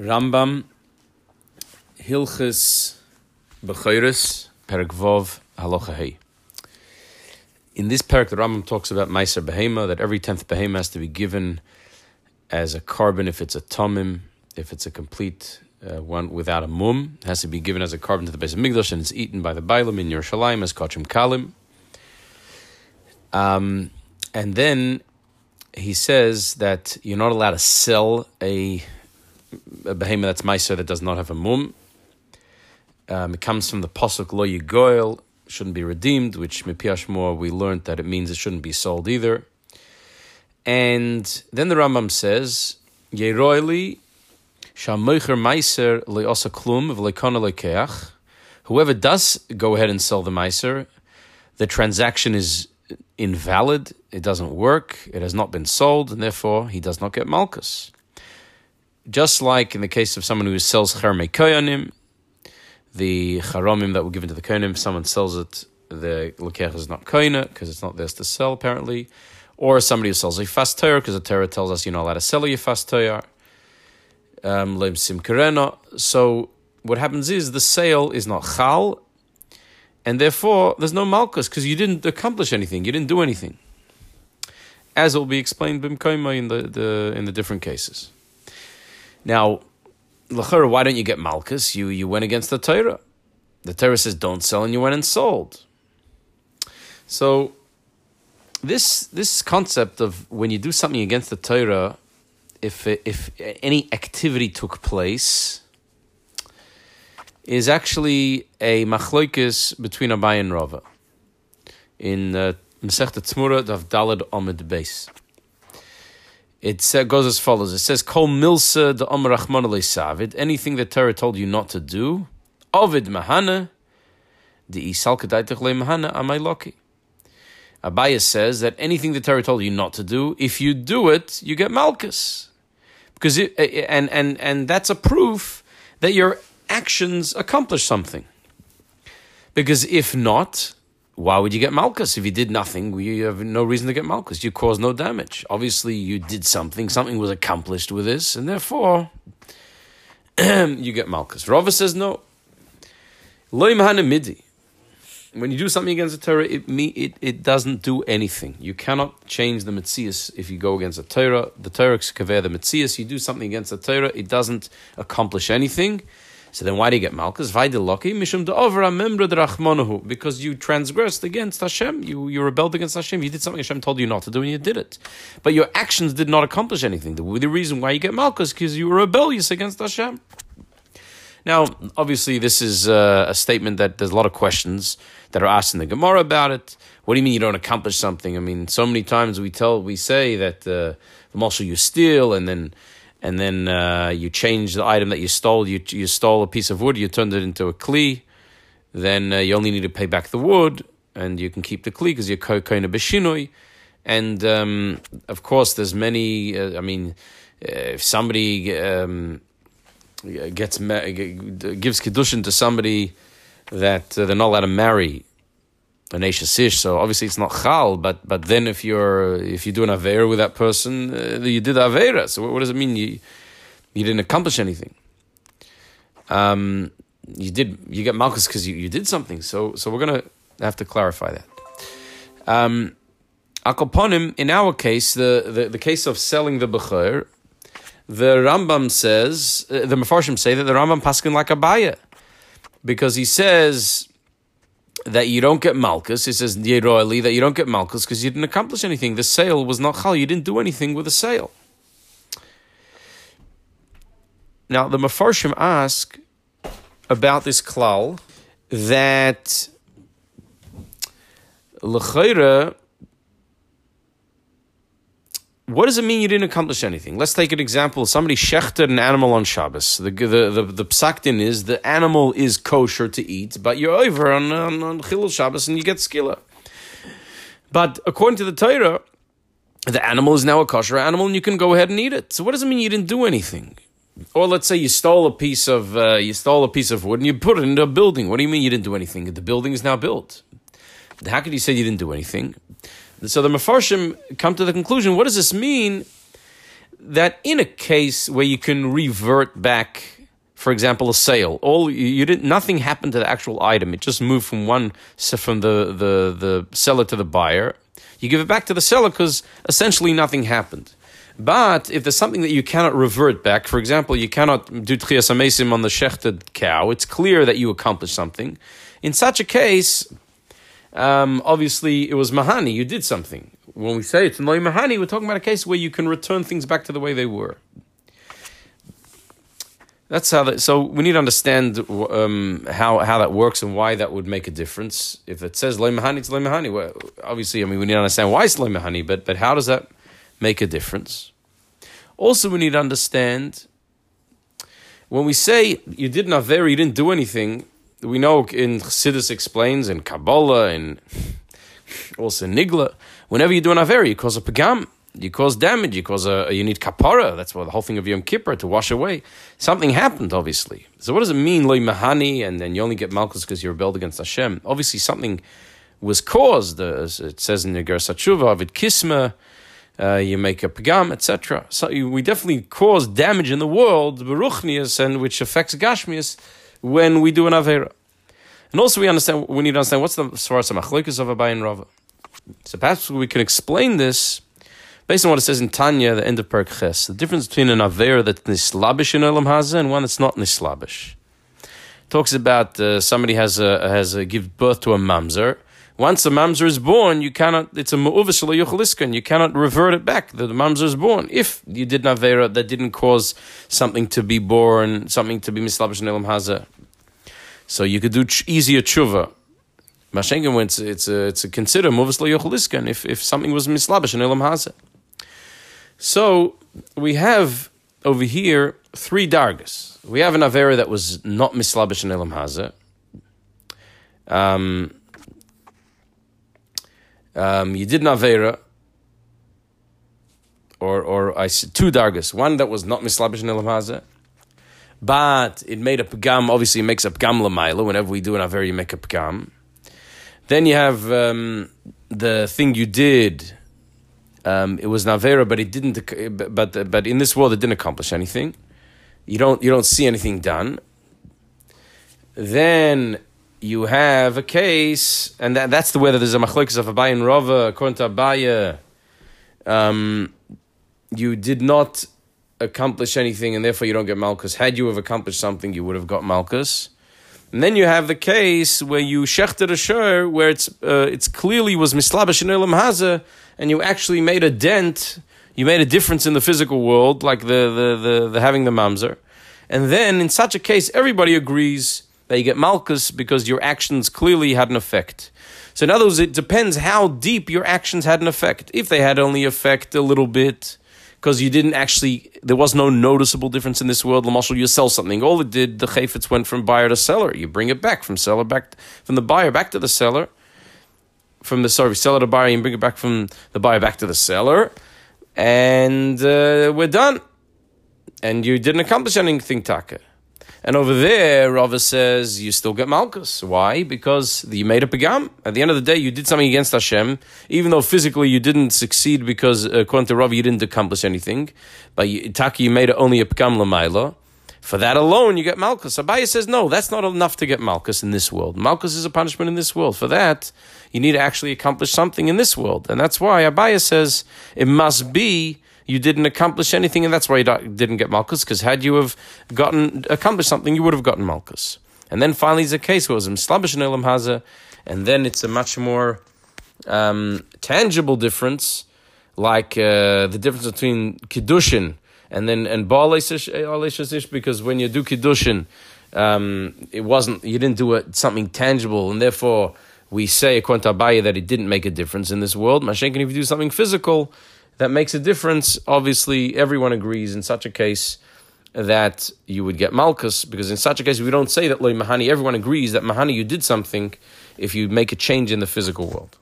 Rambam, Hilchus B'chayres, Perek Vov, Halocha Hei. In this Perek, the Rambam talks about Maiser Behema, that every 10th Behema has to be given as a carbon if it's a Tomim, if it's a complete one without a Mum, it has to be given as a carbon to the base of Migdosh, and it's eaten by the Bailem in Yerushalim as Kachim Kalim. And then he says that you're not allowed to sell a behema that's meiser that does not have a mum. It comes from the pasuk lo yigoyl, shouldn't be redeemed, which mipi hashmu'ah we learned that it means it shouldn't be sold either. And then the Rambam says yeroili shamoicher meiser leosa klum v'leikana leikeach. Whoever does go ahead and sell the meiser, the transaction is invalid. It doesn't work. It has not been sold, and therefore he does not get malchus. Just like in the case of someone who sells charmei koyanim, the charomim that were given to the koyanim, if someone sells it, the lekech is not koyana because it's not theirs to sell, apparently. Or somebody who sells a yifas toyer because the Torah tells us you're not allowed to sell a yifas toyer. So what happens is the sale is not chal, and therefore there's no malchus because you didn't accomplish anything, you didn't do anything. As will be explained b'mkoima in the different cases. Now, l'chara, why don't you get malchus? You went against the Torah. The Torah says don't sell, and you went and sold. So, this concept of when you do something against the Torah, if any activity took place, is actually a machlokes between Abaye and Rava in Masechta Tzmura Dav Daled Amud Beis. It goes as follows. It says, "Kol milsa de Amar Rachman leisavid." Anything the Torah told you not to do, Ovid mahana de isal kedaitach le mahana amailoki. Abaye says that anything the Torah told you not to do, if you do it, you get malchus, because and that's a proof that your actions accomplish something. Because if not, why would you get malchus? If you did nothing, you have no reason to get malchus. You caused no damage. Obviously, you did something. Something was accomplished with this, and therefore, you get malchus. Rava says no. Lai Mahani midi. When you do something against the Torah, it doesn't do anything. You cannot change the Metzies if you go against the Torah. The Torah is kaveh the Metzies. You do something against the Torah, it doesn't accomplish anything. So then why do you get malchus? Because you transgressed against Hashem. You rebelled against Hashem. You did something Hashem told you not to do, and you did it. But your actions did not accomplish anything. The reason why you get malchus is because you were rebellious against Hashem. Now, obviously, this is a statement that there's a lot of questions that are asked in the Gemara about it. What do you mean you don't accomplish something? I mean, so many times we say that the malchus you steal, and then you change the item that you stole. You stole a piece of wood, you turned it into a kli. Then you only need to pay back the wood, and you can keep the kli because you're koina b'shinoi. And of course, there's many. If somebody gives Kiddushin to somebody that they're not allowed to marry, an ish, so obviously it's not chal, but then if you do an aver with that person, you did avera. So what does it mean? You didn't accomplish anything. You get malchus because you did something. So we're gonna have to clarify that. Akoponim, in our case, the case of selling the bechor, the Rambam says the Mefarshim say that the Rambam paskin like Abaye, because he says that you don't get malchus. It says yeroeli that you don't get malchus because you didn't accomplish anything. The sale was not chal. You didn't do anything with the sale. Now the Mefarshim ask about this klal that l'chayra. What does it mean you didn't accomplish anything? Let's take an example. Somebody shechted an animal on Shabbos. The psak din is the animal is kosher to eat, but you're over on Chilul Shabbos and you get skila. But according to the Torah, the animal is now a kosher animal and you can go ahead and eat it. So what does it mean you didn't do anything? Or let's say you stole a piece of wood and you put it into a building. What do you mean you didn't do anything? The building is now built. How could you say you didn't do anything? So the Mefarshim come to the conclusion, what does this mean that in a case where you can revert back, for example, a sale, nothing happened to the actual item. It just moved from the seller to the buyer. You give it back to the seller because essentially nothing happened. But if there's something that you cannot revert back, for example, you cannot do tchias hamesim on the shechted cow, it's clear that you accomplished something. In such a case, obviously it was Mahani, you did something. When we say it's in Lai Mahani, we're talking about a case where you can return things back to the way they were. That's how that. So we need to understand how that works and why that would make a difference. If it says Lai Mahani, it's Lai Mahani. Well, obviously, we need to understand why it's Lai Mahani, but how does that make a difference? Also, we need to understand, when we say you did an aver, you didn't do anything, we know in Chassidus explains, in Kabbalah, and also Nigla, whenever you do an aver, you cause a pagam, you cause damage, you need kapara. That's why the whole thing of Yom Kippur, to wash away. Something happened, obviously. So what does it mean, Lai Mahani, and then you only get malchus because you rebelled against Hashem? Obviously, something was caused, as it says in the Gersa Tshuva, Avid Kisma, you make a pagam, etc. So we definitely cause damage in the world, beruchnius, and which affects gashmius, when we do an avera. And also we need to understand what's the machlokes of Abaye and Rava. So perhaps we can explain this based on what it says in Tanya, the end of Perek Ches, the difference between an avera that's nislabish in Olam Hazeh and one that's not nislabish. It talks about somebody gives birth to a mamzer. Once the mamzer is born, it's a me'uvis lo yigoyl, and you cannot revert it back. The mamzer is born. If you did an avera that didn't cause something to be born, something to be mislabish in Olam Hazeh, so you could do easier tshuva. Mashengen, when it's a consider me'uvis lo yigoyl, if something was mislabish in Olam Hazeh. So we have over here three dargas. We have an avera that was not mislabish in Olam Hazeh. You did an avera, or I see two dargas. One that was not mislabish in Olam Hazeh, but it made a pagam. Obviously, it makes a pagam l'mayla. Whenever we do an avera, you make a pagam. Then you have the thing you did. It was an avera, but it didn't. But in this world, it didn't accomplish anything. You don't see anything done. Then you have a case, and that's the way that there's a machlokes of Abaye and Rava. According to Abaye, you did not accomplish anything, and therefore you don't get malchus. Had you have accomplished something, you would have got malchus. And then you have the case where you shechted a shor, where it's clearly was mislabish in Olam Hazeh, and you actually made a dent, you made a difference in the physical world, like the having the mamzer. And then in such a case, everybody agrees that you get malchus because your actions clearly had an effect. So in other words, it depends how deep your actions had an effect. If they had only effect a little bit, because you didn't actually, there was no noticeable difference in this world. L'mashal, you sell something. All it did, the chayfetz went from buyer to seller. You bring it back from the buyer back to the seller. Seller to buyer, you bring it back from the buyer back to the seller. And we're done. And you didn't accomplish anything, Taka. And over there, Rava says, you still get malchus. Why? Because you made a pagam. At the end of the day, you did something against Hashem, even though physically you didn't succeed because, according to Rava, you didn't accomplish anything. But you made only a pagam l'mayla. For that alone, you get malchus. Abaye says, no, that's not enough to get malchus in this world. Malchus is a punishment in this world. For that, you need to actually accomplish something in this world. And that's why Abaye says, it must be you didn't accomplish anything, and that's why you didn't get malchus, because had you have accomplished something, you would have gotten malchus. And then finally, there's a case where it was mislabish in Olam Hazeh, and then it's a much more tangible difference, like the difference between Kiddushin and Bailem, because when you do Kiddushin, you didn't do something tangible, and therefore we say, according to Abaye, that it didn't make a difference in this world. Mashenkin, if you do something physical that makes a difference, obviously everyone agrees in such a case that you would get malchus, because in such a case we don't say that Lai Mahani, everyone agrees that Mahani, you did something if you make a change in the physical world.